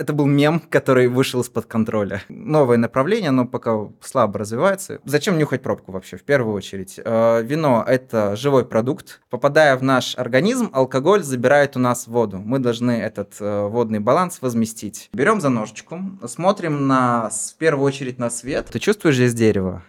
Это был мем, который вышел из-под контроля. Новое направление, оно пока слабо развивается. Зачем нюхать пробку вообще, в первую очередь? Вино – это живой продукт. Попадая в наш организм, алкоголь забирает у нас воду. Мы должны этот водный баланс возместить. Берем за ножичку, смотрим в первую очередь на свет. Ты чувствуешь здесь дерево?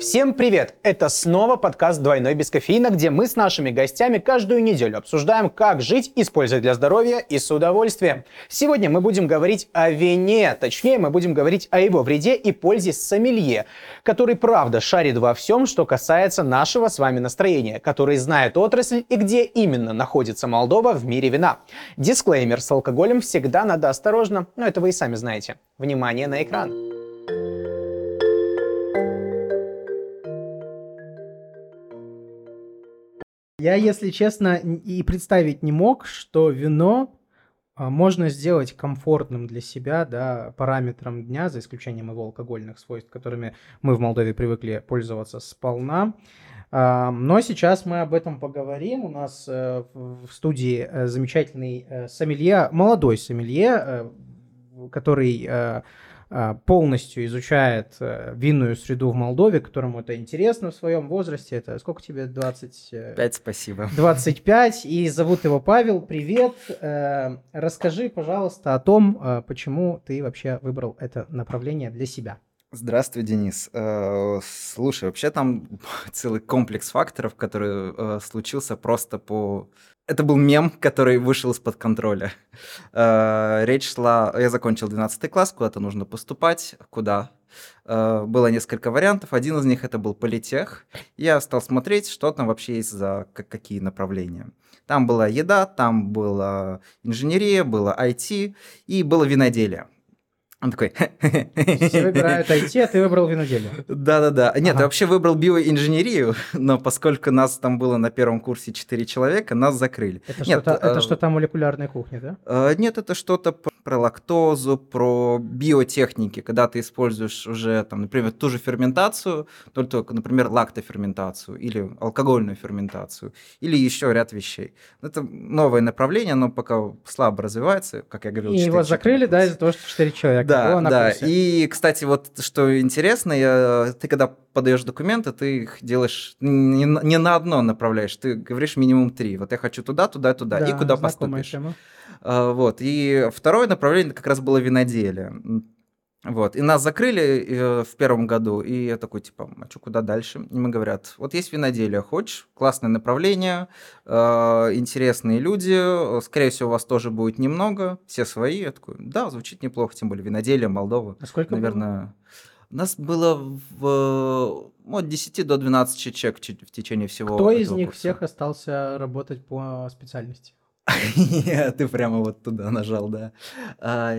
Всем привет! Это снова подкаст «Двойной без кофеина», где мы с нашими гостями каждую неделю обсуждаем, как жить, используя для здоровья и с удовольствием. Сегодня мы будем говорить о вине, точнее мы будем говорить о его вреде и пользе сомелье, который правда шарит во всем, что касается нашего с вами настроения, который знает отрасль и где именно находится Молдова в мире вина. Дисклеймер: с алкоголем всегда надо осторожно, но это вы и сами знаете. Внимание на экран! Я, если честно, и представить не мог, что вино можно сделать комфортным для себя, да, параметром дня, за исключением его алкогольных свойств, которыми мы в Молдове привыкли пользоваться сполна. Но сейчас мы об этом поговорим. У нас в студии замечательный сомелье, молодой сомелье, который полностью изучает винную среду в Молдове, которому это интересно в своем возрасте. Это сколько тебе? 25, спасибо. 25, и зовут его Павел. Привет. Расскажи, пожалуйста, о том, почему ты вообще выбрал это направление для себя. Здравствуй, Денис. Слушай, вообще там целый комплекс факторов, который случился просто по... Это был мем, который вышел из-под контроля. Речь шла... Я закончил 12 класс, куда-то нужно поступать. Куда? Было несколько вариантов. Один из них — это был политех. Я стал смотреть, что там вообще есть за какие направления. Там была еда, там была инженерия, было IT и было виноделие. Он такой... Все выбирают IT, а ты выбрал виноделие. Да-да-да. Нет, я вообще выбрал биоинженерию, но поскольку нас там было на первом курсе 4 человека, нас закрыли. Это что-то о молекулярной кухне, да? Нет, это что-то про лактозу, про биотехники, когда ты используешь уже, там, например, ту же ферментацию, только, например, лактоферментацию или алкогольную ферментацию, или еще ряд вещей. Это новое направление, оно пока слабо развивается, как я говорил. И его закрыли, да, из-за того, что 4 человека. Да. И, кстати, вот что интересно, ты когда подаешь документы, ты их делаешь не на одно направляешь, ты говоришь минимум 3. Вот я хочу туда, туда, туда, да, и куда поступишь. Тема. Вот. И второе направление как раз было виноделие. Вот. И нас закрыли в первом году, и я такой, типа, а что, куда дальше? И мне говорят, вот есть виноделие, хочешь? Классное направление, интересные люди, скорее всего, у вас тоже будет немного, все свои. Я такой, да, звучит неплохо, тем более виноделие, Молдова. А сколько, наверное... У нас было от 10 до 12 человек в течение всего этого курса. Кто из них всех остался работать по специальности? Ты прямо вот туда нажал, да.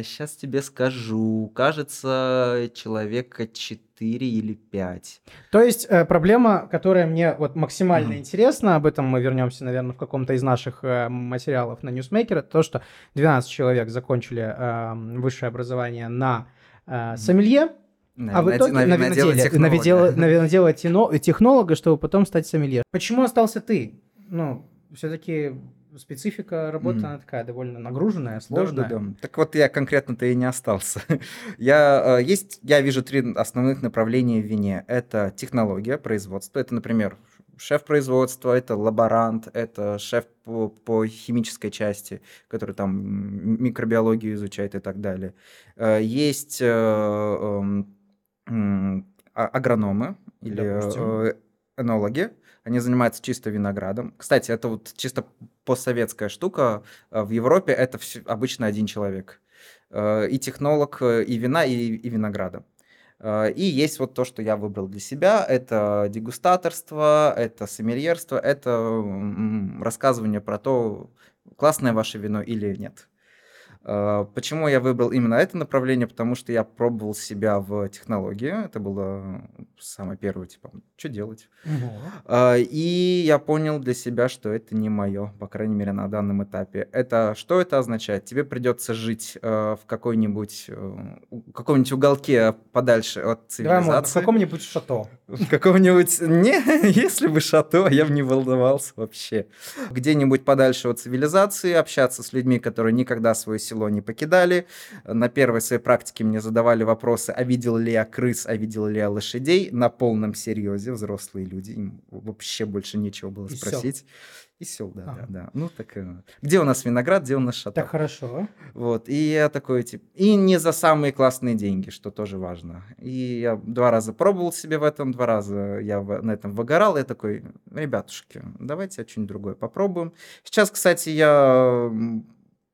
Сейчас тебе скажу. Кажется, человека 4 или 5. То есть проблема, которая мне вот максимально интересна, об этом мы вернемся, наверное, в каком-то из наших материалов на NewsMaker, это то, что 12 человек закончили высшее образование на сомелье, а в итоге на технолога, чтобы потом стать сомелье. Почему остался ты? Все-таки... Специфика работы, она такая довольно нагруженная, сложная. Да. Так вот, я конкретно-то и не остался. Я вижу 3 основных направления в вине. Это технология производства. Это, например, шеф производства, это лаборант, это шеф по химической части, который там микробиологию изучает и так далее. Есть агрономы или энологи. Они занимаются чисто виноградом. Кстати, это вот чисто постсоветская штука. В Европе это обычно один человек. И технолог, и вина, и винограда. И есть вот то, что я выбрал для себя. Это дегустаторство, это сомельерство, это рассказывание про то, классное ваше вино или нет. Почему я выбрал именно это направление? Потому что я пробовал себя в технологии. Это было самое первое, типа, что делать? И я понял для себя, что это не мое, по крайней мере, на данном этапе. Что это означает? Тебе придется жить в каком-нибудь уголке подальше от цивилизации. Да, в каком-нибудь шато. В каком-нибудь... Не, если бы шато, я бы не волновался вообще. Где-нибудь подальше от цивилизации, общаться с людьми, которые никогда свою село не покидали. На первой своей практике мне задавали вопросы, а видел ли я крыс, а видел ли я лошадей. На полном серьезе взрослые люди, им вообще больше нечего было спросить. И сел, да. Ну, так, где у нас виноград, где у нас шато. Так хорошо. Вот, и я такой, типа, и не за самые классные деньги, что тоже важно. И я 2 раза пробовал себе в этом, 2 раза я на этом выгорал, и я такой, ребятушки, давайте что-нибудь другое попробуем. Сейчас, кстати, я...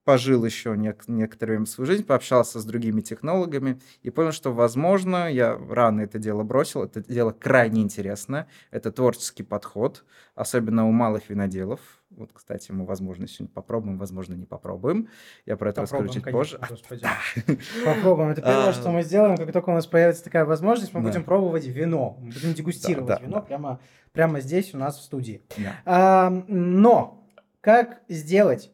пожил еще некоторое время свою жизнь, пообщался с другими технологами и понял, что, возможно, я рано это дело бросил. Это дело крайне интересно. Это творческий подход, особенно у малых виноделов. Вот, кстати, мы, возможно, сегодня попробуем, возможно, не попробуем. Я про это расскажу чуть позже. Попробуем. Это первое, что мы сделаем. Как только у нас появится такая возможность, мы будем пробовать вино. Мы будем дегустировать вино прямо здесь у нас в студии. Но как сделать...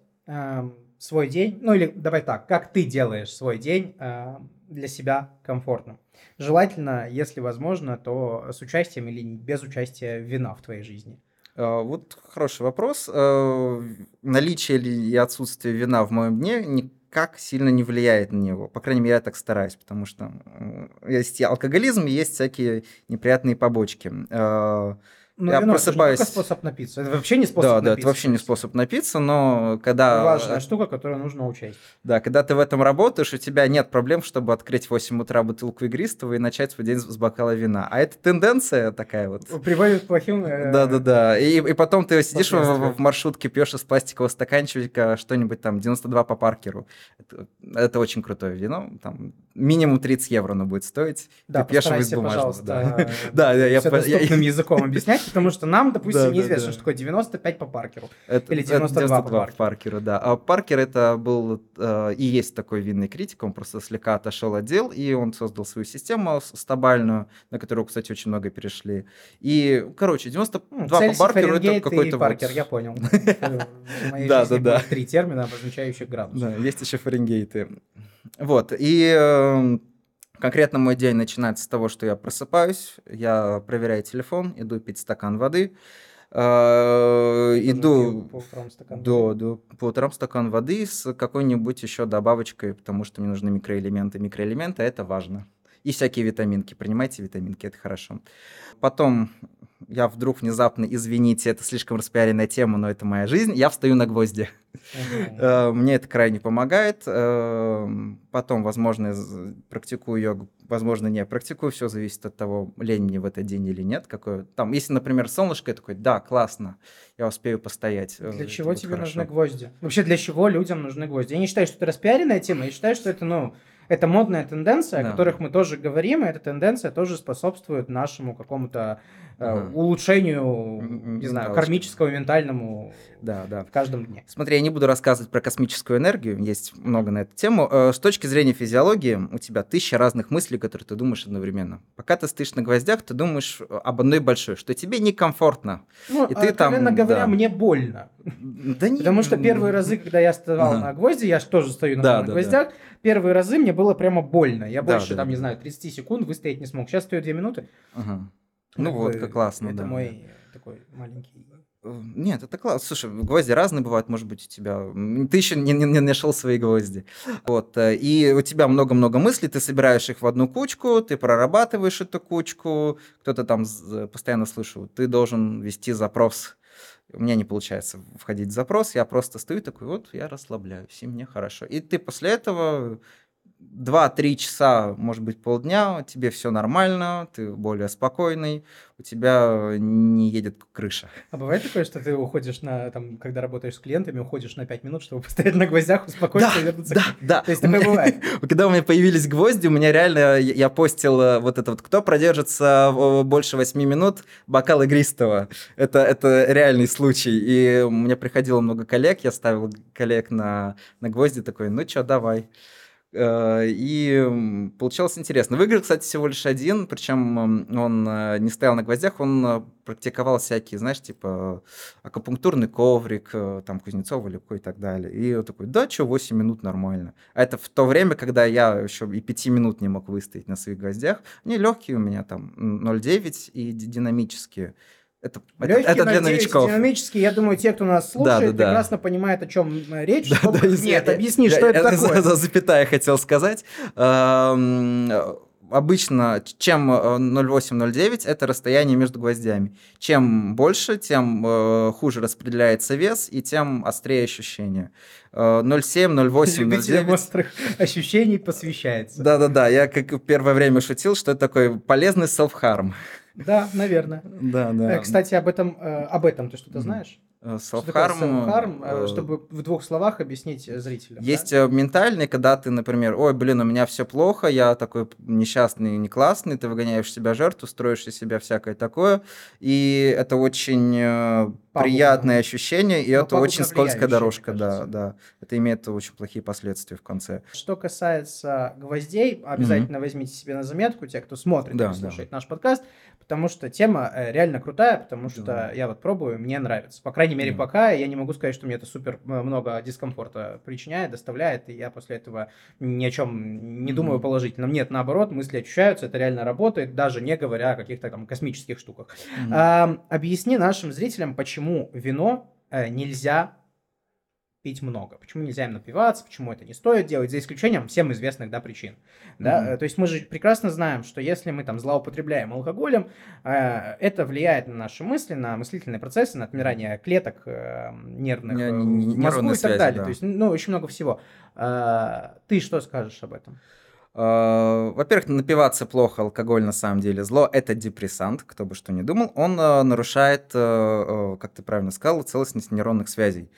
свой день, ну или давай так, как ты делаешь свой день для себя комфортным. Желательно, если возможно, то с участием или без участия вина в твоей жизни. Вот хороший вопрос. Наличие и отсутствие вина в моем дне никак сильно не влияет на него. По крайней мере, я так стараюсь, потому что есть алкоголизм, есть всякие неприятные побочки. Но я просыпаюсь. Это способ напиться. Это вообще не способ напиться. Да, это вообще не способ напиться, но когда... Важная штука, которую нужно учесть. Да, когда ты в этом работаешь, у тебя нет проблем, чтобы открыть в 8 утра бутылку игристого и начать свой день с бокала вина. А это тенденция такая вот. Приводит к плохим... Да. И потом ты сидишь в маршрутке, пьешь из пластикового стаканчика что-нибудь там 92 по Паркеру. Это очень крутое вино. Там минимум 30 евро оно будет стоить. Да, ты пьешь его из бумажного. Пожалуйста, да, все доступным языком объяснять. Потому что нам, допустим, неизвестно, что такое 95 по Паркеру. Или 92 по Паркеру. Да. А Паркер это был и есть такой винный критик, он просто слегка отошел от дел, и он создал свою систему стабильную, на которую, кстати, очень много перешли. И, короче, 92 по Паркеру это какой-то... Паркер, я понял. В моей жизни было 3 термина, обозначающих градус. Да, есть еще Фаренгейты. Вот, и... Конкретно мой день начинается с того, что я просыпаюсь, я проверяю телефон, иду пить стакан воды, иду по утрам стакан воды с какой-нибудь еще добавочкой, потому что мне нужны микроэлементы. Микроэлементы – это важно. И всякие витаминки. Принимайте витаминки, это хорошо. Потом я вдруг внезапно, извините, это слишком распиаренная тема, но это моя жизнь, я встаю на гвозди. Мне это крайне помогает. Потом, возможно, практикую йогу, возможно, не практикую. Все зависит от того, лень мне в этот день или нет. Там, если, например, солнышко, я такой, да, классно, я успею постоять. Для чего тебе нужны гвозди? Вообще, для чего людям нужны гвозди? Я не считаю, что это распиаренная тема, я считаю, что это, это модная тенденция, о которых мы тоже говорим, и эта тенденция тоже способствует нашему какому-то улучшению, не знаю, кармическому, ментальному в каждом дне. Смотри, я не буду рассказывать про космическую энергию, есть много на эту тему. С точки зрения физиологии у тебя 1000 разных мыслей, которые ты думаешь одновременно. Пока ты стоишь на гвоздях, ты думаешь об одной большой, что тебе некомфортно. И ты откровенно говоря, мне больно. Потому что первые разы, когда я вставал на гвозди, я тоже стою на гвоздях, первые разы мне было прямо больно. Я больше, не знаю, 30 секунд выстоять не смог. Сейчас стою 2 минуты. Ага. Вот, как классно, это мой такой маленький... Нет, это классно. Слушай, гвозди разные бывают, может быть, у тебя... Ты еще не нашел свои гвозди. Вот. И у тебя много-много мыслей, ты собираешь их в одну кучку, ты прорабатываешь эту кучку. Кто-то там постоянно слышал, ты должен вести запрос. У меня не получается входить в запрос, я просто стою такой, вот я расслабляюсь, и мне хорошо. И ты после этого... 2-3 часа, может быть, полдня, тебе все нормально, ты более спокойный, у тебя не едет крыша. А бывает такое, что ты уходишь на, там, когда работаешь с клиентами, уходишь на 5 минут, чтобы постоять на гвоздях, успокоиться, да, и вернуться? Да, да. То есть такое бывает? Когда у меня появились гвозди, у меня реально, я постил вот это вот, кто продержится больше 8 минут, бокал игристого. Это реальный случай. И у меня приходило много коллег, я ставил коллег на гвозди, такой, ну что, давай. И получалось интересно. Выиграл, кстати, всего лишь один, причем он не стоял на гвоздях, он практиковал всякие, знаешь, типа акупунктурный коврик, там, Кузнецова, Лепко и так далее. И он такой, да, что, 8 минут нормально. А это в то время, когда я еще и 5 минут не мог выстоять на своих гвоздях. Они легкие у меня, там, 0,9 и динамические. Это для новичков. Динамически, я думаю, те, кто нас слушает, да, прекрасно понимают, о чем речь. Да, да, нет, объясни, что это такое. Запятая хотел сказать. Обычно, чем 0,8-0,9, это расстояние между гвоздями. Чем больше, тем хуже распределяется вес, и тем острее ощущения. 0,7, 0,8, 0,9. Острых ощущений посвящается. Да-да-да, я как первое время шутил, что это такой полезный селф-харм. Да, наверное. Да. Кстати, об этом ты что-то знаешь? Self-harm, чтобы в двух словах объяснить зрителям. Есть ментальный, когда ты, например, ой, блин, у меня все плохо, я такой несчастный, не классный, ты выгоняешь себя жертву, строишь из себя всякое такое, и это очень приятное ощущение, и это очень скользкая дорожка, да. Это имеет очень плохие последствия в конце. Что касается гвоздей, обязательно возьмите себе на заметку, те, кто смотрит и слушает наш подкаст, потому что тема реально крутая, потому что я вот пробую, мне нравится. По крайней мере, пока я не могу сказать, что мне это супер много дискомфорта причиняет, доставляет, и я после этого ни о чем не думаю положительно. Нет, наоборот, мысли очищаются, это реально работает, даже не говоря о каких-то там космических штуках. Объясни нашим зрителям, почему вино нельзя пить много, почему нельзя им напиваться, почему это не стоит делать, за исключением всем известных причин. Да? То есть мы же прекрасно знаем, что если мы там злоупотребляем алкоголем, это влияет на наши мысли, на мыслительные процессы, на отмирание клеток нервных, мозгу и так далее. Да. То есть, очень много всего. Ты что скажешь об этом? Во-первых, напиваться плохо, алкоголь на самом деле зло, это депрессант, кто бы что ни думал, он нарушает, как ты правильно сказал, целостность нейронных связей.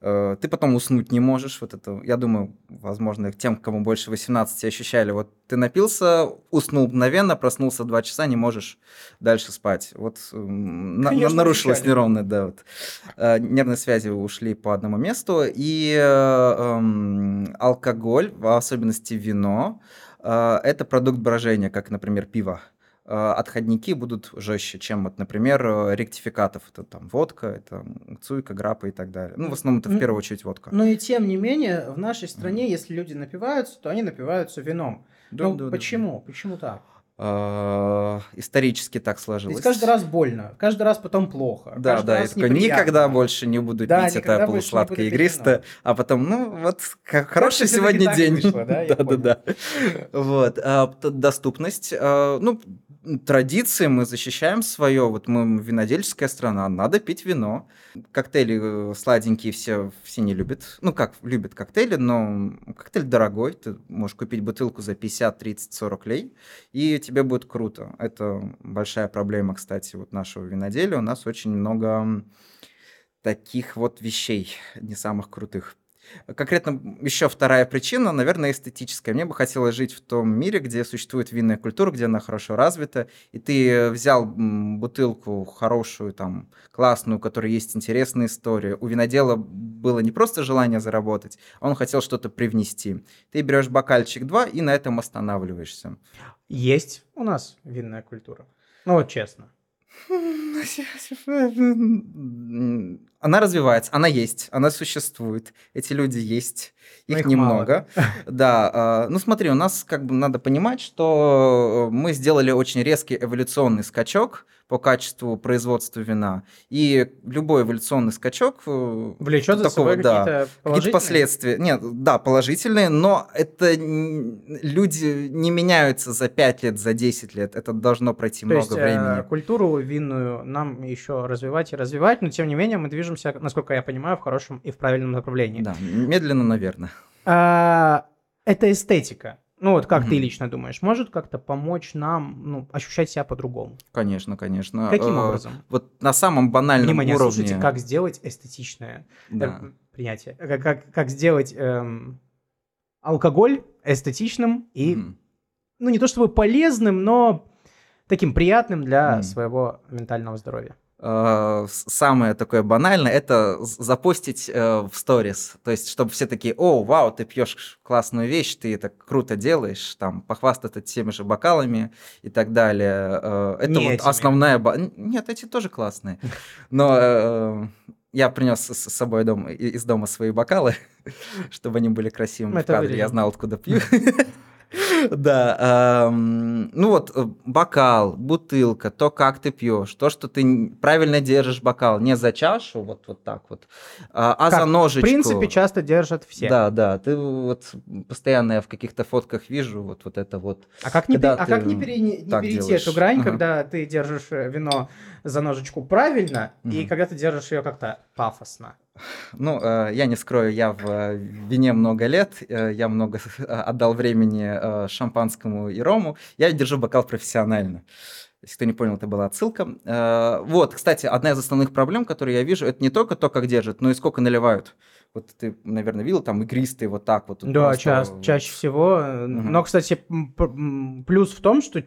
Ты потом уснуть не можешь, вот это, я думаю, возможно, тем, кому больше 18 ощущали, вот ты напился, уснул мгновенно, проснулся 2 часа, не можешь дальше спать, вот нарушилась нейронная, нервные связи ушли по одному месту, и алкоголь, в особенности вино, это продукт брожения, как, например, пиво. Отходники будут жестче, чем, вот, например, ректификатов. Это там водка, это цуйка, грапа и так далее. В основном это в первую очередь водка. Но и тем не менее, в нашей стране, если люди напиваются, то они напиваются вином. Почему? Почему так? Исторически так сложилось. То есть каждый раз больно, каждый раз потом плохо. Да, я такой, никогда больше не буду пить это полусладкое игристое, а потом, хороший сегодня день. Вышло, доступность, традиции, мы защищаем свое, вот мы винодельческая страна, надо пить вино. Коктейли сладенькие все не любят, любят коктейли, но коктейль дорогой, ты можешь купить бутылку за 50, 30, 40 лей, и тебе будет круто. Это большая проблема, кстати, вот нашего виноделия, у нас очень много таких вот вещей, не самых крутых. Конкретно еще вторая причина, наверное, эстетическая. Мне бы хотелось жить в том мире, где существует винная культура, где она хорошо развита, и ты взял бутылку хорошую, там, классную, у которой есть интересная история. У винодела было не просто желание заработать, он хотел что-то привнести. Ты берешь бокальчик 2 и на этом останавливаешься. Есть у нас винная культура. Честно. Она развивается, она есть, она существует. Эти люди есть, их немного. Мало. Да, смотри, у нас как бы надо понимать, что мы сделали очень резкий эволюционный скачок по качеству производства вина. И любой эволюционный скачок влечет за собой какие-то последствия. Нет, да, положительные, но это люди не меняются за 5 лет, за 10 лет. Это должно пройти много времени. Культуру винную нам еще развивать и развивать, но тем не менее мы движемся, насколько я понимаю, в хорошем и в правильном направлении. Да, медленно, наверное. Это эстетика. Ну вот как ты лично думаешь, может как-то помочь нам, ну, ощущать себя по-другому? Конечно, конечно. Каким образом? Вот на самом банальном уровне. Слушайте, как сделать эстетичное принятие, как сделать алкоголь эстетичным и, ну, не то чтобы полезным, но таким приятным для своего ментального здоровья. Самое такое банальное — это запостить в сторис, то есть чтобы все такие: о, вау, ты пьешь классную вещь, ты это круто делаешь, там похвастаться теми же бокалами и так далее. Это не вот этими. Основная нет, эти тоже классные, но я принес с собой из дома свои бокалы, чтобы они были красивыми в кадре, я знал, откуда пью. Да, ну вот бокал, бутылка, то, как ты пьешь, то, что ты правильно держишь бокал, не за чашу, вот так вот, а за ножичку. В принципе, часто держат все. Да, ты вот постоянно, я в каких-то фотках вижу вот это вот. А как не перейти эту грань, когда ты держишь вино за ножичку правильно, и когда ты держишь ее как-то пафосно? Ну, я не скрою, я в вине много лет, я много отдал времени шампанскому и рому, я держу бокал профессионально. Если кто не понял, это была отсылка. Вот, кстати, одна из основных проблем, которую я вижу, это не только то, как держат, но и сколько наливают. Вот ты, наверное, видел, там игристые вот так вот. Да, чаще всего. Но, кстати, плюс в том, что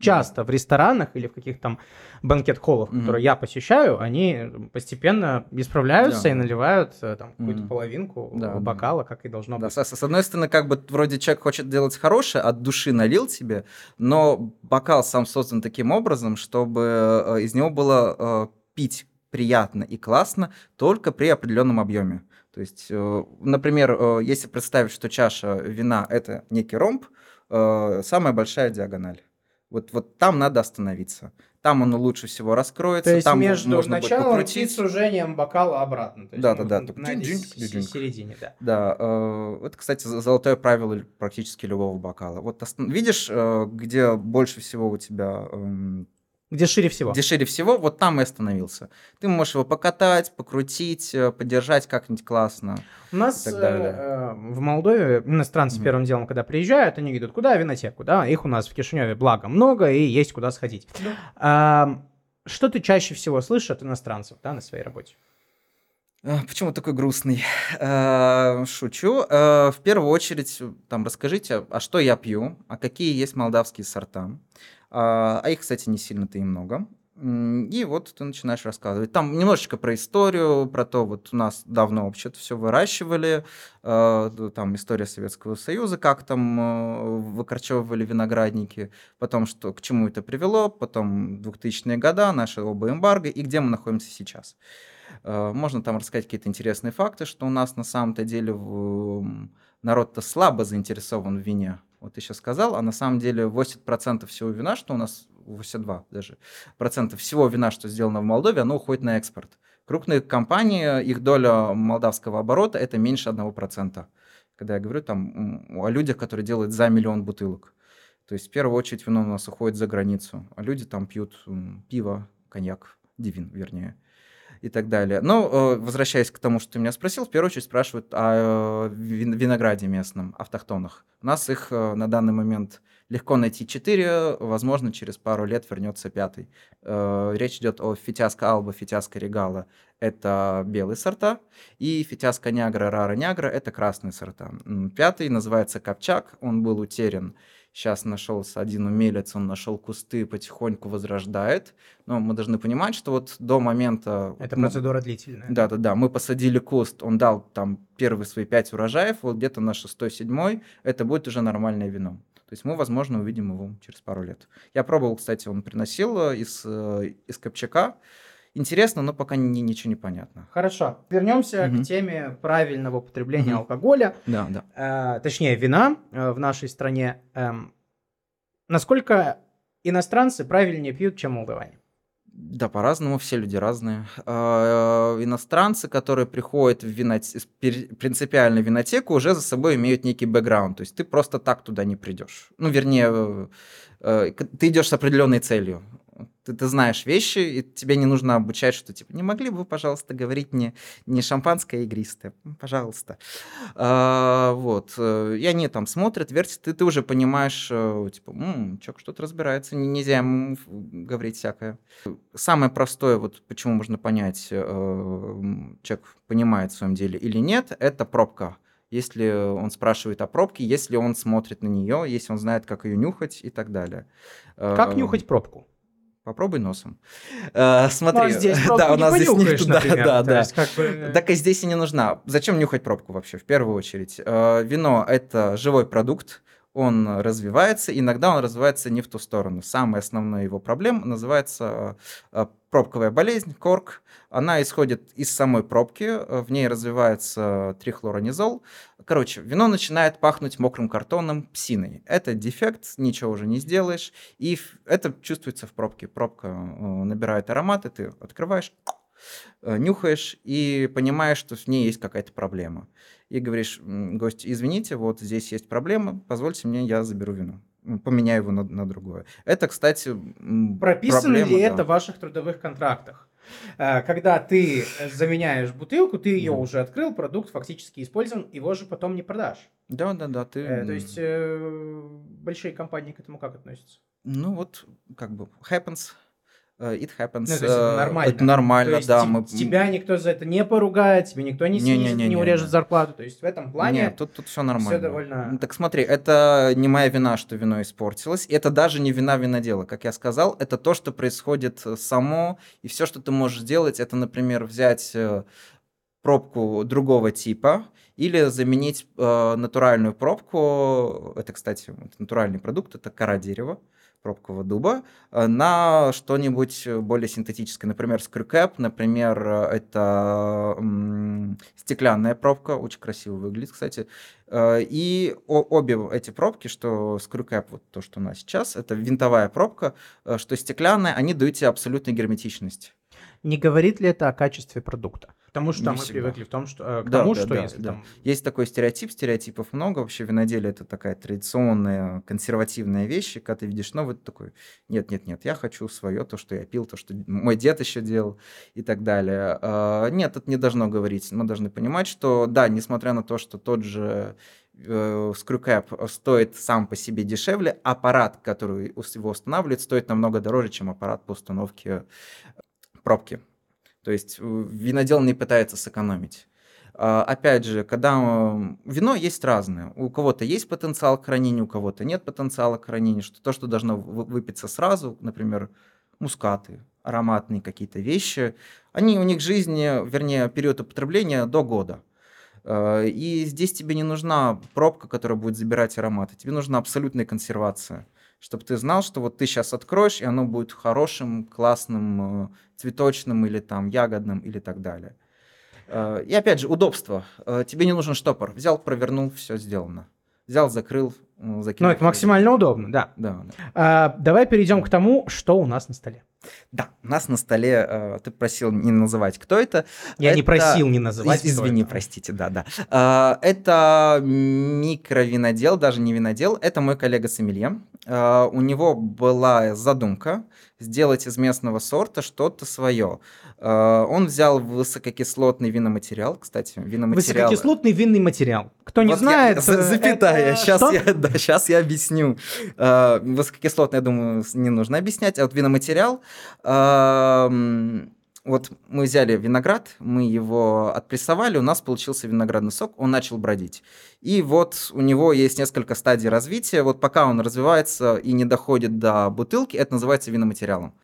часто в ресторанах или в каких-то там банкет-холлах, которые я посещаю, они постепенно исправляются и наливают там какую-то половинку бокала, как и должно быть. С одной стороны, как бы вроде человек хочет делать хорошее, от души налил тебе, но бокал сам создан таким образом, чтобы из него было пить приятно и классно только при определенном объеме. То есть, например, если представить, что чаша вина – это некий ромб, самая большая диагональ. Вот там надо остановиться. Там оно лучше всего раскроется. То есть там между началом и сужением бокала обратно. Да-да-да. На середине, да. Да. Это, кстати, золотое правило практически любого бокала. Вот видишь, где больше всего у тебя... Где шире всего. Где шире всего, вот там и остановился. Ты можешь его покатать, покрутить, подержать как-нибудь классно. У нас в Молдове иностранцы первым делом, когда приезжают, они идут куда? Винотеку, да? Их у нас в Кишиневе, благо, много, и есть куда сходить. Что ты чаще всего слышишь от иностранцев, да, на своей работе? Почему такой грустный? Шучу. В первую очередь, там, расскажите, а что я пью, а какие есть молдавские сорта. А их, кстати, не сильно-то и много. И вот ты начинаешь рассказывать. Там немножечко про историю, про то, вот у нас давно вообще-то все выращивали, там история Советского Союза, как там выкорчевывали виноградники, потом что, к чему это привело, потом 2000-е годы, наши оба эмбарго и где мы находимся сейчас. Можно там рассказать какие-то интересные факты, что у нас на самом-то деле народ-то слабо заинтересован в вине. Вот ты сейчас сказал, а на самом деле 80% всего вина, что у нас, 82 даже, процентов всего вина, что сделано в Молдове, оно уходит на экспорт. Крупные компании, их доля молдавского оборота – это меньше 1%. Когда я говорю там о людях, которые делают за 1 миллион бутылок. То есть в первую очередь вино у нас уходит за границу, а люди там пьют пиво, коньяк, дивин, вернее. И так далее. Но, возвращаясь к тому, что ты меня спросил, в первую очередь спрашивают о винограде местном, автохтонах. У нас их на данный момент легко найти 4, возможно, через пару лет вернется 5. Речь идет о Фетяска Алба, Фетяска Регалэ. Это белые сорта. И Фетяска Неагра, Рара Неагра — это красные сорта. 5 называется Копчак, он был утерян. Сейчас нашелся один умелец, он нашел кусты, потихоньку возрождает. Но мы должны понимать, что вот до момента... Это процедура длительная. Да-да-да, мы посадили куст, он дал там первые свои 5 урожаев, вот где-то на 6-7, это будет уже нормальное вино. То есть мы, возможно, увидим его через пару лет. Я пробовал, кстати, он приносил из Копчака. Интересно, но пока ничего не понятно. Хорошо. Вернемся к теме правильного употребления алкоголя. Да. Точнее, вина в нашей стране. Насколько иностранцы правильнее пьют, чем молдаване? Да, по-разному, все люди разные. Иностранцы, которые приходят в принципиально винотеку, уже за собой имеют некий бэкграунд. То есть ты просто так туда не придешь. Ну, вернее, ты идешь с определенной целью. ты знаешь вещи, и тебе не нужно обучать, что типа, не могли бы вы, пожалуйста, говорить не шампанское, а игристое? Пожалуйста. Вот. И они там смотрят, вертят, и ты уже понимаешь, типа, человек что-то разбирается, нельзя ему говорить всякое. Самое простое, вот почему можно понять, человек понимает в своем деле или нет, это пробка. Если он спрашивает о пробке, если он смотрит на нее, если он знает, как ее нюхать и так далее. Как нюхать пробку? Попробуй носом. Смотри, а здесь да, у нас здесь не туда, да. Как бы... Так и здесь и не нужна. Зачем нюхать пробку вообще? В первую очередь, вино это живой продукт. Он развивается, иногда он развивается не в ту сторону. Самая основная его проблема называется пробковая болезнь, корк. Она исходит из самой пробки, в ней развивается трихлоронизол. Короче, вино начинает пахнуть мокрым картоном, псиной. Это дефект, ничего уже не сделаешь. И это чувствуется в пробке. Пробка набирает аромат, и ты открываешь, нюхаешь и понимаешь, что в ней есть какая-то проблема. И говоришь, гость, извините, вот здесь есть проблема, позвольте мне, я заберу вино. Поменяю его на другое. Это, кстати, прописано проблема, ли да. это в ваших трудовых контрактах? Когда ты заменяешь бутылку, ты ее уже открыл, продукт фактически использован, его же потом не продашь. Да-да-да. То есть большие компании к этому как относятся? Ну вот, как бы, happens... It happens. Ну, то есть это нормально. Это нормально, то есть да. Тебя никто за это не поругает, тебе никто не съедет, не урежет зарплату. То есть в этом плане нет, тут все нормально. Все довольно... Так смотри, это не моя вина, что вино испортилось. Это даже не вина винодела. Как я сказал, это то, что происходит само. И все, что ты можешь делать, это, например, взять пробку другого типа или заменить натуральную пробку. Это, кстати, натуральный продукт, это кора дерева. Пробкового дуба, на что-нибудь более синтетическое. Например, скрюкэп, например, это стеклянная пробка, очень красиво выглядит, кстати. И обе эти пробки, что скрюкэп, вот то, что у нас сейчас, это винтовая пробка, что стеклянная, они дают тебе абсолютную герметичность. Не говорит ли это о качестве продукта? Потому что мы привыкли к тому, что, к тому, что если там... Есть такой стереотип, стереотипов много. Вообще виноделие – это такая традиционная, консервативная вещь. И когда ты видишь новый, ты такой, нет-нет-нет, я хочу свое, то, что я пил, то, что мой дед еще делал и так далее. Нет, это не должно говорить. Мы должны понимать, что да, несмотря на то, что тот же скрюкэп стоит сам по себе дешевле, аппарат, который его устанавливает, стоит намного дороже, чем аппарат по установке пробки. То есть винодел не пытается сэкономить. Опять же, когда вино есть разное. У кого-то есть потенциал к хранению, у кого-то нет потенциала к хранению. Что то, что должно выпиться сразу, например, мускаты, ароматные какие-то вещи, у них жизнь, вернее, период употребления до года. И здесь тебе не нужна пробка, которая будет забирать ароматы. Тебе нужна абсолютная консервация. Чтобы ты знал, что вот ты сейчас откроешь, и оно будет хорошим, классным, цветочным или там ягодным или так далее. И опять же, удобство. Тебе не нужен штопор. Взял, провернул, все сделано. Взял, закрыл, закинул. Ну, это максимально удобно, да. Давай перейдем к тому, что у нас на столе. Да, у нас на столе, ты просил не называть, кто это. Я не просил не называть, извини, простите, да. Это микровинодел, даже не винодел, это мой коллега-сомелье. У него была задумка сделать из местного сорта что-то свое. Он взял высококислотный виноматериал, кстати, виноматериал. Высококислотный винный материал. Кто не вот знает, запятая. Сейчас я объясню. Высококислотный, я думаю, не нужно объяснять. А вот виноматериал. Вот мы взяли виноград, мы его отпрессовали, у нас получился виноградный сок, он начал бродить. И вот у него есть несколько стадий развития. Вот пока он развивается и не доходит до бутылки, это называется виноматериалом.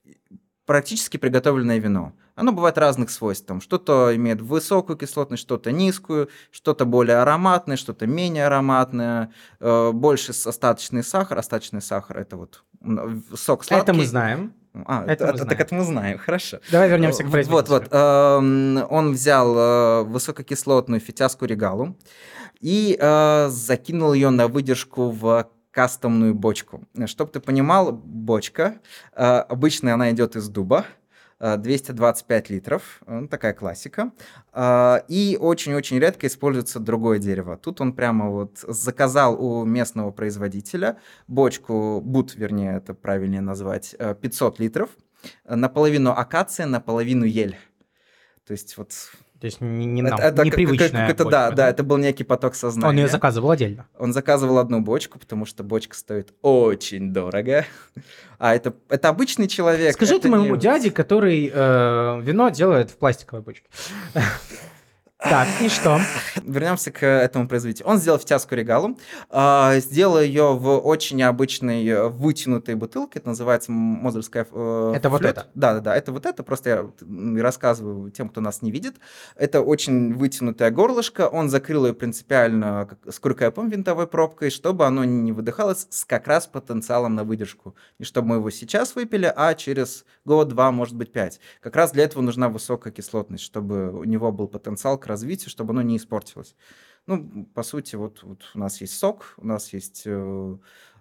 Практически приготовленное вино. Оно бывает разных свойств. Там что-то имеет высокую кислотность, что-то низкую, что-то более ароматное, что-то менее ароматное, больше остаточный сахар. Остаточный сахар – это вот сок сладкий. Это мы знаем. Так это мы знаем, хорошо. Давай вернемся к производителю. Он взял высококислотную фетяску регалу и закинул ее на выдержку в кастомную бочку. Чтобы ты понимал, бочка, обычно она идет из дуба, 225 литров, такая классика, и очень-очень редко используется другое дерево. Тут он прямо вот заказал у местного производителя бочку, бут, вернее, это правильнее назвать, 500 литров, наполовину акация, наполовину ель. То есть вот... То есть не нам, это непривычная бочка. Да, это был некий поток сознания. Он ее заказывал отдельно. Он заказывал одну бочку, потому что бочка стоит очень дорого. А это обычный человек. Скажи это моему дяде, который вино делает в пластиковой бочке. Так, и что? Вернемся к этому производителю. Он сделал Фетяску Регалу. Сделал ее в очень обычной вытянутой бутылке. Это называется мозырская флют. Это вот это? Да, это вот это. Просто я рассказываю тем, кто нас не видит. Это очень вытянутое горлышко. Он закрыл ее принципиально с крюкопом винтовой пробкой, чтобы оно не выдыхалось с как раз потенциалом на выдержку. И чтобы мы его сейчас выпили, а через год, два, может быть, пять. Как раз для этого нужна высокая кислотность, чтобы у него был потенциал к развитию, чтобы оно не испортилось. Ну, по сути, вот у нас есть сок, у нас есть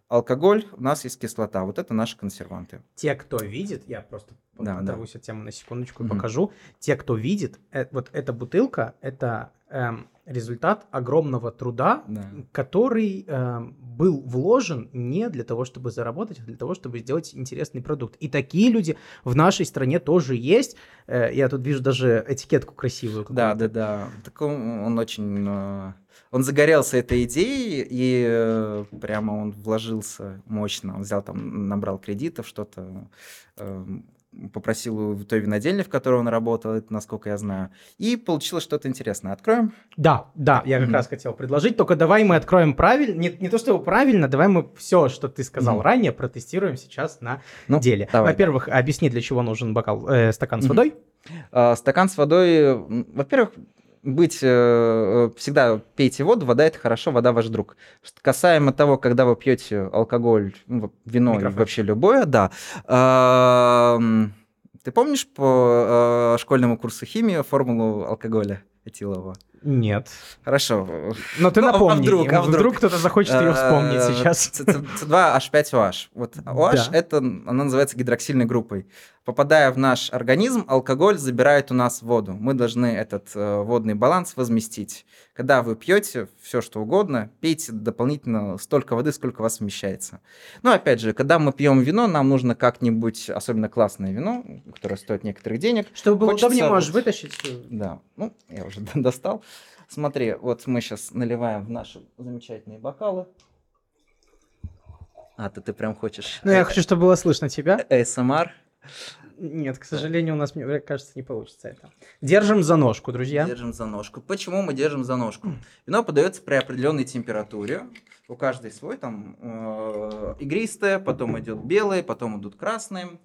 алкоголь, у нас есть кислота. Вот это наши консерванты. Те, кто видит, я просто оторвусь от темы на секундочку и покажу. Те, кто видит, вот эта бутылка, это результат огромного труда, который был вложен не для того, чтобы заработать, а для того, чтобы сделать интересный продукт. И такие люди в нашей стране тоже есть. Я тут вижу даже этикетку красивую. Да. Так он очень... Он загорелся этой идеей, и прямо он вложился мощно. Он взял там, набрал кредитов, что-то... попросил у той винодельни, в которой он работал, это, насколько я знаю, и получилось что-то интересное. Откроем? Да, я как раз хотел предложить, только давай мы откроем правильно, не то что правильно, давай мы все, что ты сказал ранее, протестируем сейчас на деле. Давай. Во-первых, объясни, для чего нужен стакан с водой. Стакан с водой, во-первых, всегда пейте воду, вода — это хорошо, вода — ваш друг. Касаемо того, когда вы пьете алкоголь, вино и вообще любое, ты помнишь по школьному курсу химии формулу алкоголя этилового? Нет. Хорошо. Но ты напомни, вдруг кто-то захочет ее вспомнить сейчас. C2H5OH. Вот OH, она называется гидроксильной группой. Попадая в наш организм, алкоголь забирает у нас воду. Мы должны этот водный баланс возместить. Когда вы пьете все, что угодно, пейте дополнительно столько воды, сколько у вас вмещается. Но опять же, когда мы пьем вино, нам нужно как-нибудь, особенно классное вино, которое стоит некоторых денег. Чтобы было удобнее, можешь вытащить. Да, я уже достал. Смотри, вот мы сейчас наливаем в наши замечательные бокалы. Ты прям хочешь... я хочу, чтобы было слышно тебя. ASMR. Нет, к сожалению, у нас, мне кажется, не получится это. Держим за ножку, друзья. Держим за ножку. Почему мы держим за ножку? Вино подается при определенной температуре. У каждой свой, там игристое, потом идет белое, потом идут красные.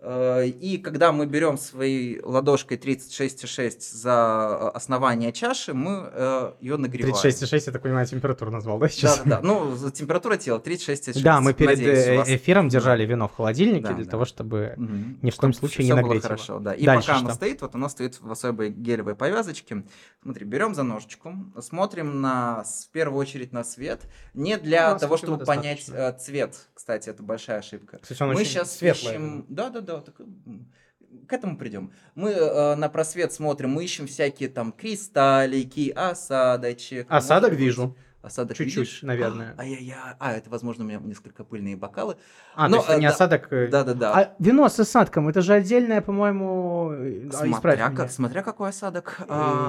И когда мы берем своей ладошкой 36,6 за основание чаши, мы ее нагреваем. 36,6, я так понимаю, температуру назвал, да, сейчас? Да. Ну, температура тела 36,6. Да, мы перед эфиром держали вино в холодильнике для того, чтобы ни в коем случае не нагреть его. Хорошо, да. И дальше пока оно стоит, вот оно стоит в особой гелевой повязочке. Смотри, берем за ножичку, смотрим в первую очередь на свет. Не для того, чтобы понять цвет, кстати, это большая ошибка. Мы сейчас ищем... Да, так, к этому придем. Мы на просвет смотрим, мы ищем всякие там кристаллики, осадочек. Осадок вижу. Осадок чуть-чуть, наверное. Это, возможно, у меня несколько пыльные бокалы. Но, то есть не осадок. Да. А вино с осадком, это же отдельное, по-моему, смотря какой осадок.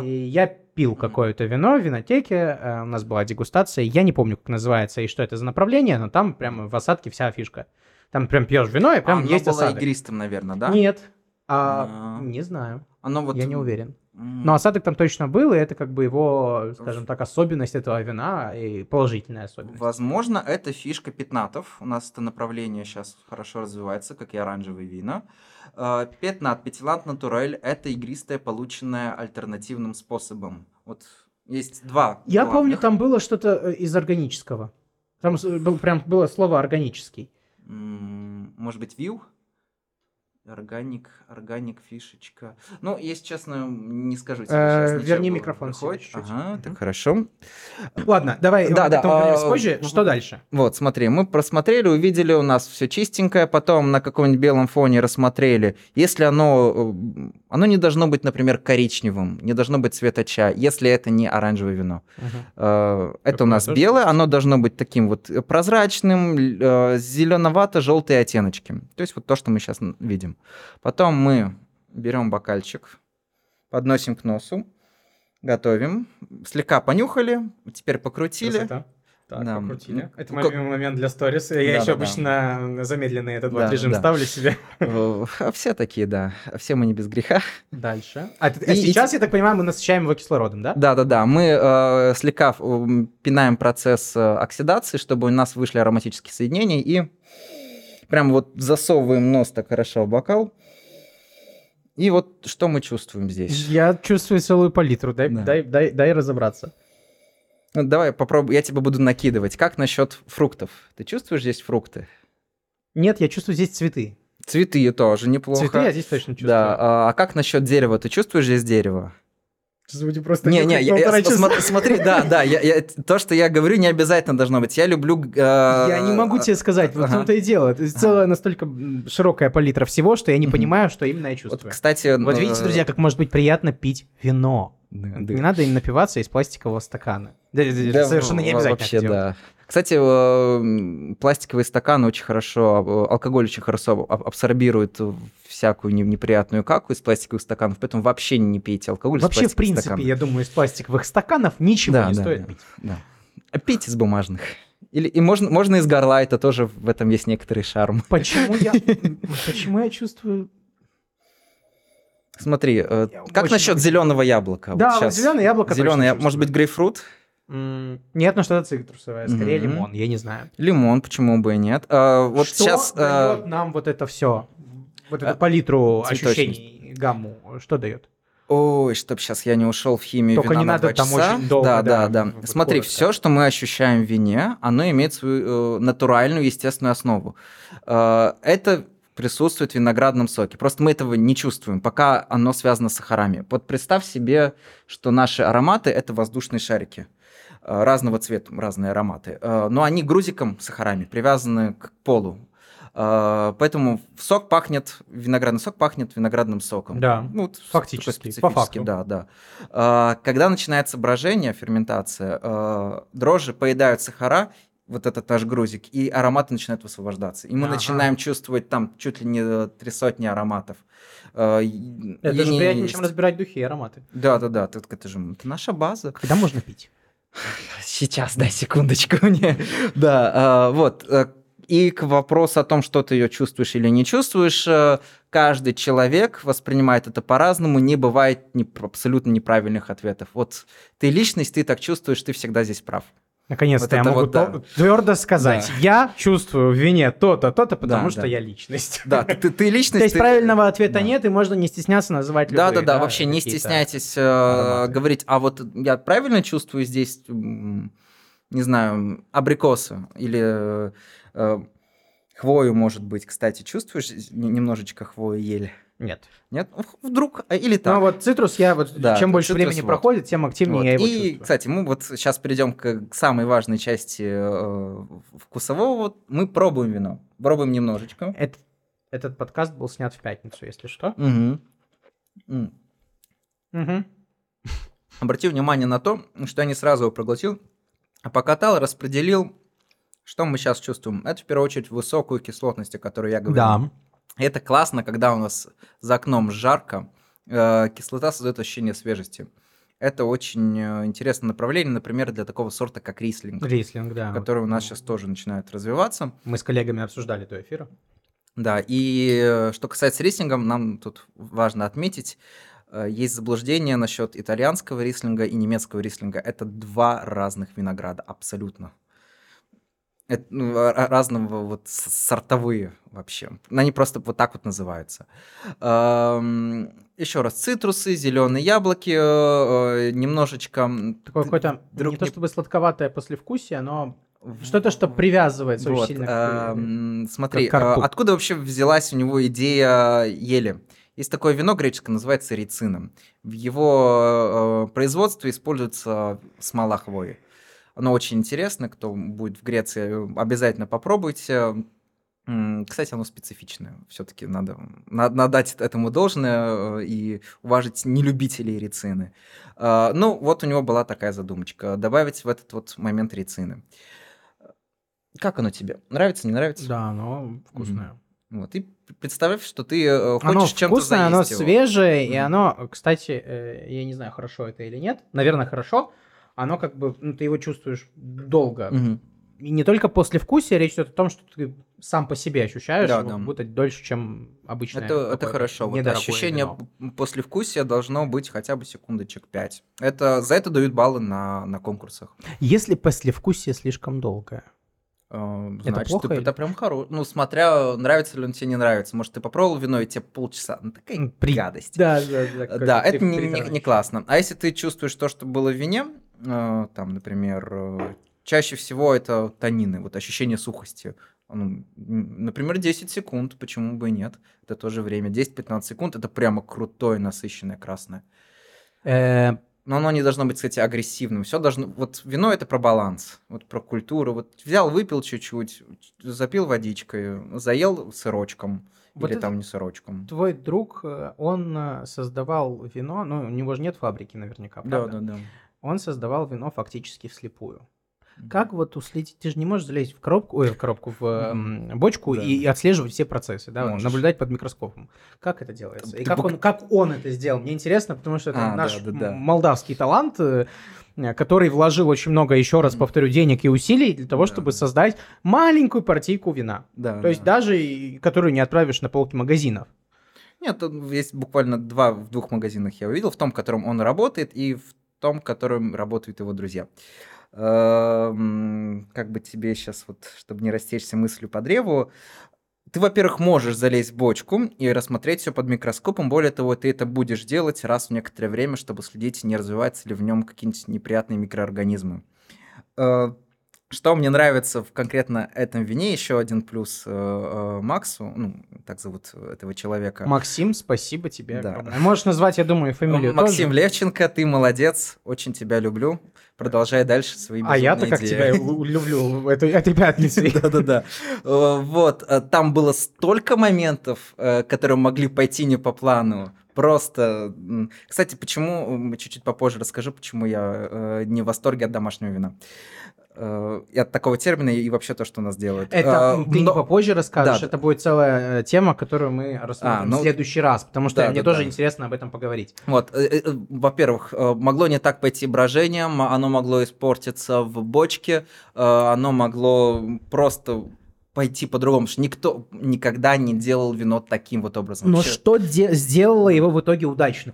Я пил какое-то вино в винотеке, у нас была дегустация, я не помню, как называется и что это за направление, но там прямо в осадке вся фишка. Там прям пьешь вино, и прям есть осадок. Оно было игристым, наверное, да? Нет. Не знаю. Я не уверен. Но осадок там точно был, и это как бы его, скажем так, особенность этого вина, и положительная особенность. Возможно, это фишка петнатов. У нас это направление сейчас хорошо развивается, как и оранжевые вина. Петнат, петилант натурель – это игристое, полученное альтернативным способом. Вот есть два. Я помню, там было что-то из органического. Там прям было слово «органический». Может быть, вил? Органик, фишечка. Если честно, не скажу тебе сейчас. Верни микрофон себе чуть-чуть. Так хорошо. Ладно, давай потом позже. Что дальше? Вот, смотри, мы просмотрели, увидели, у нас все чистенькое, потом на каком-нибудь белом фоне рассмотрели. Если оно не должно быть, например, коричневым, не должно быть цвета чая, если это не оранжевое вино. Это у нас белое, оно должно быть таким вот прозрачным, зеленовато-желтые оттеночки. То есть вот то, что мы сейчас видим. Потом мы берем бокальчик, подносим к носу, готовим. Слегка понюхали, теперь покрутили. Красота. Так, да. Покрутили. Это мой любимый момент для сторис. Я обычно замедленный этот режим ставлю себе. А все такие, да. Все мы не без греха. Дальше. А сейчас, я так понимаю, мы насыщаем его кислородом, да? Да-да-да. Мы слегка пинаем процесс оксидации, чтобы у нас вышли ароматические соединения. И прям вот засовываем нос так хорошо в бокал. И вот что мы чувствуем здесь? Я чувствую целую палитру. Дай разобраться. Ну, давай попробуй, я тебя буду накидывать. Как насчет фруктов? Ты чувствуешь здесь фрукты? Нет, я чувствую здесь цветы. Цветы тоже неплохо. Цветы я здесь точно чувствую. Да. А как насчет дерева? Ты чувствуешь здесь дерево? Просто смотри, да, то, что я говорю, не обязательно должно быть. Я люблю... Я не могу тебе сказать, вот в том-то и дело. Это целая настолько широкая палитра всего, что я не понимаю, что именно я чувствую. Вот, кстати... Вот видите, друзья, как может быть приятно пить вино. Не надо им напиваться из пластикового стакана. Да, совершенно не обязательно вообще, да. Кстати, пластиковые стаканы очень хорошо, алкоголь очень хорошо абсорбирует всякую неприятную каку из пластиковых стаканов, поэтому вообще не пейте алкоголь вообще, из пластиковых стаканов. Вообще, в принципе, я думаю, из пластиковых стаканов ничего не стоит пить. Да. Пейте из бумажных. И можно из горла, это тоже в этом есть некоторый шарм. Почему я чувствую... Смотри, как насчет зеленого яблока? Да, вот зеленое яблоко. Зеленое, может быть, грейпфрут? Нет, ну что-то цитрусовое, скорее лимон, я не знаю. Лимон, почему бы и нет? Вот что сейчас дает нам вот это все, вот эту палитру ощущений, гамму, что дает? Ой, чтоб сейчас я не ушел в химию. Только вина не надо, на 2 часа. Очень долго. Да. Вот смотри, коротко. Все, что мы ощущаем в вине, оно имеет свою натуральную, естественную основу. Это присутствует в виноградном соке. Просто мы этого не чувствуем, пока оно связано с сахарами. Вот представь себе, что наши ароматы – это воздушные шарики. Разного цвета, разные ароматы. Но они грузиком с сахарами привязаны к полу. Поэтому виноградный сок пахнет виноградным соком. Да, ну, фактически, по факту. Да. Когда начинается брожение, ферментация, дрожжи поедают сахара, вот этот наш грузик, и ароматы начинают высвобождаться. И мы начинаем чувствовать там чуть ли не 300 ароматов. Это же приятнее, чем разбирать духи и ароматы. Да. Это наша база. Когда можно пить? Сейчас, дай секундочку мне. Да, вот. И к вопросу о том, что ты ее чувствуешь или не чувствуешь, каждый человек воспринимает это по-разному, не бывает абсолютно неправильных ответов. Вот ты личность, ты так чувствуешь, ты всегда здесь прав. Наконец-то я могу твердо сказать, я чувствую в вине то-то, то-то, потому что я личность. Да, ты личность. То есть правильного ответа нет, и можно не стесняться называть любые. Да, вообще не стесняйтесь говорить, а вот я правильно чувствую здесь, не знаю, абрикосы или хвою, может быть, кстати, чувствуешь немножечко хвою, ель? Нет? Вдруг, или так. Ну вот цитрус, чем больше времени проходит, тем активнее я его чувствую. И, кстати, мы вот сейчас перейдем к самой важной части вкусового. Мы пробуем вино. Пробуем немножечко. Этот подкаст был снят в пятницу, если что. Угу. Обрати внимание на то, что я не сразу его проглотил, а покатал, распределил, что мы сейчас чувствуем. Это, в первую очередь, высокую кислотность, о которой я говорил. Да. Это классно, когда у нас за окном жарко, кислота создает ощущение свежести. Это очень интересное направление, например, для такого сорта, как рислинг. Рислинг, да. Который у нас сейчас тоже начинает развиваться. Мы с коллегами обсуждали до эфира. Да, и что касается рислинга, нам тут важно отметить, есть заблуждение насчет итальянского рислинга и немецкого рислинга. Это два разных винограда, абсолютно. Разного сортовые вообще. Они просто вот так вот называются. Еще раз, цитрусы, зеленые яблоки, немножечко... Такое какое-то не то чтобы сладковатое послевкусие, но что-то, что привязывается очень сильно к... Смотри, откуда вообще взялась у него идея ели? Есть такое вино греческое, называется рецином. В его производстве используется смола хвои. Оно очень интересно, кто будет в Греции, обязательно попробуйте. Кстати, оно специфичное, все-таки надо дать этому должное и уважить нелюбителей рецины. Ну, вот у него была такая задумочка, добавить в этот вот момент рецины. Как оно тебе? Нравится, не нравится? Да, оно вкусное. Вот. И представь, что ты хочешь чем-то заесть его. Оно свежее, и оно, кстати, я не знаю, хорошо это или нет, наверное, хорошо, оно как бы, ну, ты его чувствуешь долго. Угу. И не только послевкусие, речь идет о том, что ты сам по себе ощущаешь, да, как будто дольше, чем обычное. Это хорошо. Вот ощущение вино. Послевкусия должно быть хотя бы секундочек 5. За это дают баллы на конкурсах. Если послевкусие слишком долгое, значит, это прям хорошо. Ну, смотря, нравится ли он тебе, не нравится. Может, ты попробовал вино, и тебе полчаса. Ну, такая гадость. Да, это не классно. А если ты чувствуешь то, что было в вине, там, например... Чаще всего это танины, вот ощущение сухости. Например, 10 секунд, почему бы и нет? Это тоже время. 10-15 секунд – это прямо крутое, насыщенное красное. Но оно не должно быть, кстати, агрессивным. Все должно... Вот вино – это про баланс, вот про культуру. Вот взял, выпил чуть-чуть, запил водичкой, заел сырочком. Вот или там не сырочком. Твой друг, он создавал вино, ну, у него же нет фабрики наверняка, правда? Да. Он создавал вино фактически вслепую. Как вот уследить? Ты же не можешь залезть в коробку, в бочку и отслеживать все процессы, да, наблюдать под микроскопом. Как это делается? И как он это сделал? Мне интересно, потому что это наш молдавский талант, который вложил очень много, еще раз повторю, денег и усилий для того, чтобы создать маленькую партийку вина. Да, то есть даже, которую не отправишь на полки магазинов. Нет, тут есть буквально в двух магазинах я увидел, в том, в котором он работает, и в том, в котором работают его друзья. Как бы тебе сейчас, вот, чтобы не растечься мыслью по древу, ты, во-первых, можешь залезть в бочку и рассмотреть все под микроскопом. Более того, ты это будешь делать раз в некоторое время, чтобы следить, не развиваются ли в нем какие-нибудь неприятные микроорганизмы. Что мне нравится в конкретно этом вине, еще один плюс Максу, так зовут этого человека. Максим, спасибо тебе. Да. Можешь назвать, я думаю, фамилию Максим тоже? Левченко, ты молодец, очень тебя люблю. Продолжай дальше свои безумные идеи. А я-то как тебя люблю, от тебя отнесли. Да-да-да. Вот, там было столько моментов, которые могли пойти не по плану. Просто... Кстати, почему... Чуть-чуть попозже расскажу, почему я не в восторге от домашнего вина. И от такого термина, и вообще то, что у нас делают. Ты попозже расскажешь, это будет целая тема, которую мы рассмотрим в следующий раз, потому что мне тоже интересно об этом поговорить. Вот, во-первых, могло не так пойти брожением, оно могло испортиться в бочке, оно могло просто... пойти по-другому, потому что никто никогда не делал вино таким вот образом. Но что сделало его в итоге удачным?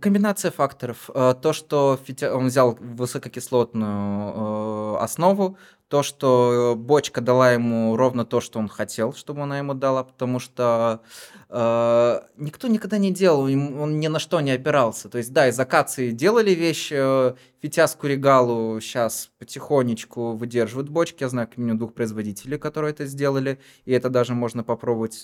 Комбинация факторов. То, что он взял высококислотную основу, то, что бочка дала ему ровно то, что он хотел, чтобы она ему дала, потому что никто никогда не делал, он ни на что не опирался. То есть, да, из акации делали вещи, Фетяску Регалу сейчас потихонечку выдерживают бочки. Я знаю как минимум 2 производителей, которые это сделали, и это даже можно попробовать...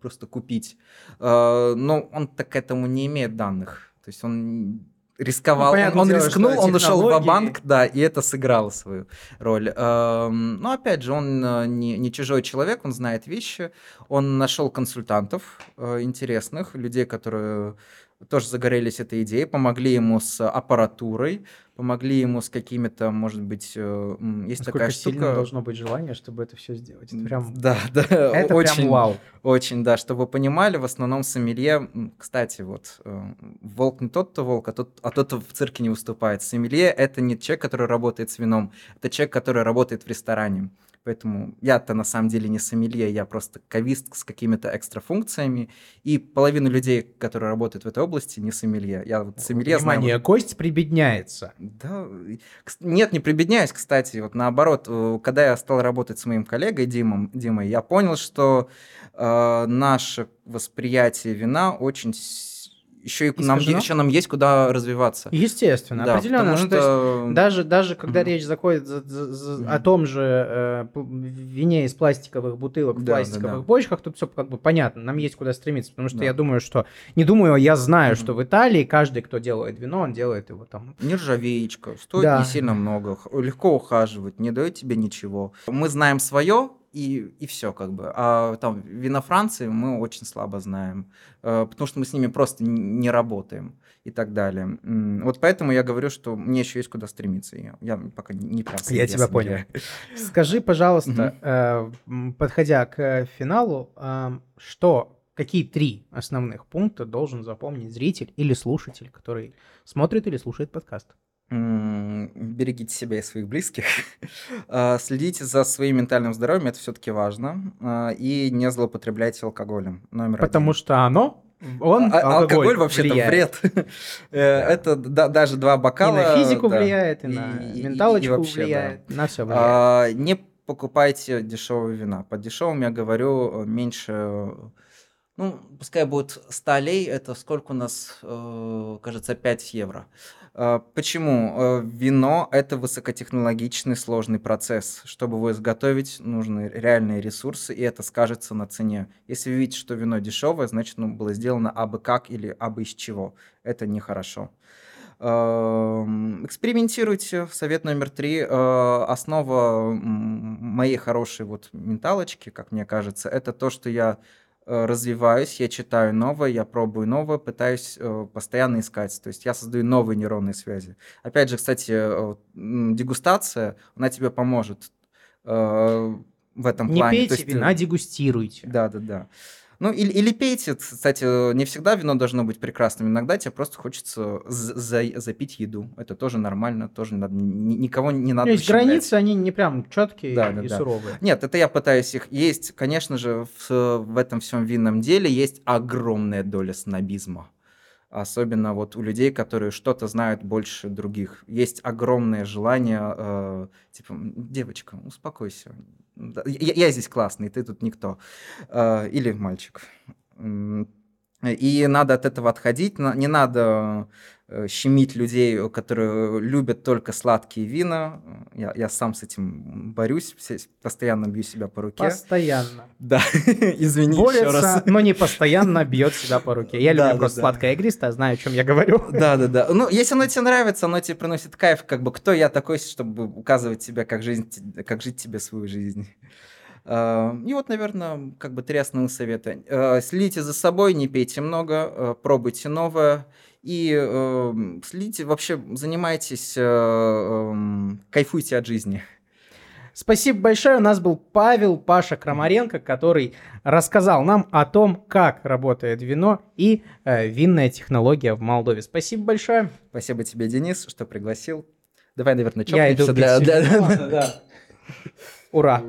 просто купить, но он так к этому не имеет данных, то есть он рисковал, он дело, рискнул, он ушел ва-банк, и это сыграло свою роль. Но опять же, он не чужой человек, он знает вещи, он нашел консультантов интересных, людей, которые тоже загорелись этой идеей, помогли ему с аппаратурой, помогли ему с какими-то, может быть, есть такая штука... Насколько должно быть желание, чтобы это все сделать. Это прям... Да, это очень, прям вау. Очень, да, чтобы вы понимали, в основном сомелье... Кстати, вот, волк не тот, кто волк, а тот, кто в цирке не выступает. Сомелье — это не человек, который работает с вином, это человек, который работает в ресторане. Поэтому я-то на самом деле не сомелье, я просто кавист с какими-то экстрафункциями. И половину людей, которые работают в этой области, не сомелье. Я вот сомелье знаю... Внимание, Кость прибедняется. Да, нет, не прибедняюсь, кстати. Вот наоборот, когда я стал работать с моим коллегой Димой, я понял, что наше восприятие вина очень... Еще нам есть куда развиваться. Естественно, да, определенно. Что... То есть, даже когда речь заходит о том же вине из пластиковых бутылок, в пластиковых бочках, тут все как бы понятно, нам есть куда стремиться, потому что я думаю, что... я знаю, что в Италии каждый, кто делает вино, он делает его там... Нержавеечка, стоит не сильно много, легко ухаживать, не дает тебе ничего. Мы знаем свое. И все как бы. А там вино Франции мы очень слабо знаем, потому что мы с ними просто не работаем. и так далее. Вот поэтому я говорю, что мне еще есть куда стремиться. Я пока не прав. Я тебя понял. Скажи, пожалуйста, подходя к финалу, какие 3 основных пункта должен запомнить зритель или слушатель, который смотрит или слушает подкаст? Берегите себя и своих близких, следите за своим ментальным здоровьем, это все-таки важно, и не злоупотребляйте алкоголем, номер 1. Потому что алкоголь вообще-то вред. Это даже 2 бокала. И на физику влияет, и на менталочку влияет, на все влияет. Не покупайте дешевого вина. Под дешевым я говорю меньше... пускай будет 100 лей, это сколько у нас, кажется, 5 евро. Почему? Вино – это высокотехнологичный сложный процесс. Чтобы его изготовить, нужны реальные ресурсы, и это скажется на цене. Если вы видите, что вино дешевое, значит, было сделано абы как или абы из чего. Это нехорошо. Экспериментируйте. Совет номер 3. Основа моей хорошей менталочки, как мне кажется, это то, что я развиваюсь, я читаю новое, я пробую новое, пытаюсь постоянно искать. То есть я создаю новые нейронные связи. Опять же, кстати, дегустация, она тебе поможет в этом плане. Не пейте вина, дегустируйте. Да. Или пейте. Кстати, не всегда вино должно быть прекрасным. Иногда тебе просто хочется запить еду. Это тоже нормально, тоже никого не надо ущемлять. То есть границы, они не прям четкие суровые. Нет, это я пытаюсь их есть. Конечно же, в этом всем винном деле есть огромная доля снобизма. Особенно у людей, которые что-то знают больше других. Есть огромное желание, девочка, успокойся. Я здесь классный, ты тут никто. Или мальчик. И надо от этого отходить. Не надо щемить людей, которые любят только сладкие вина. Я сам с этим борюсь, постоянно бью себя по руке. Постоянно. Да, извини еще раз. Но не постоянно бьет себя по руке. Я люблю просто сладкое игристое, знаю, о чем я говорю. Да. Если оно тебе нравится, оно тебе приносит кайф. Кто я такой, чтобы указывать тебе, как жить тебе свою жизнь? И наверное, 3 основных совета. Следите за собой, не пейте много, пробуйте новое. И следите, вообще занимайтесь, кайфуйте от жизни. Спасибо большое. У нас был Павел Паша Крамаренко, который рассказал нам о том, как работает вино и винная технология в Молдове. Спасибо большое. Спасибо тебе, Денис, что пригласил. Давай, наверное, чокнемся. Я иду пить. Ура.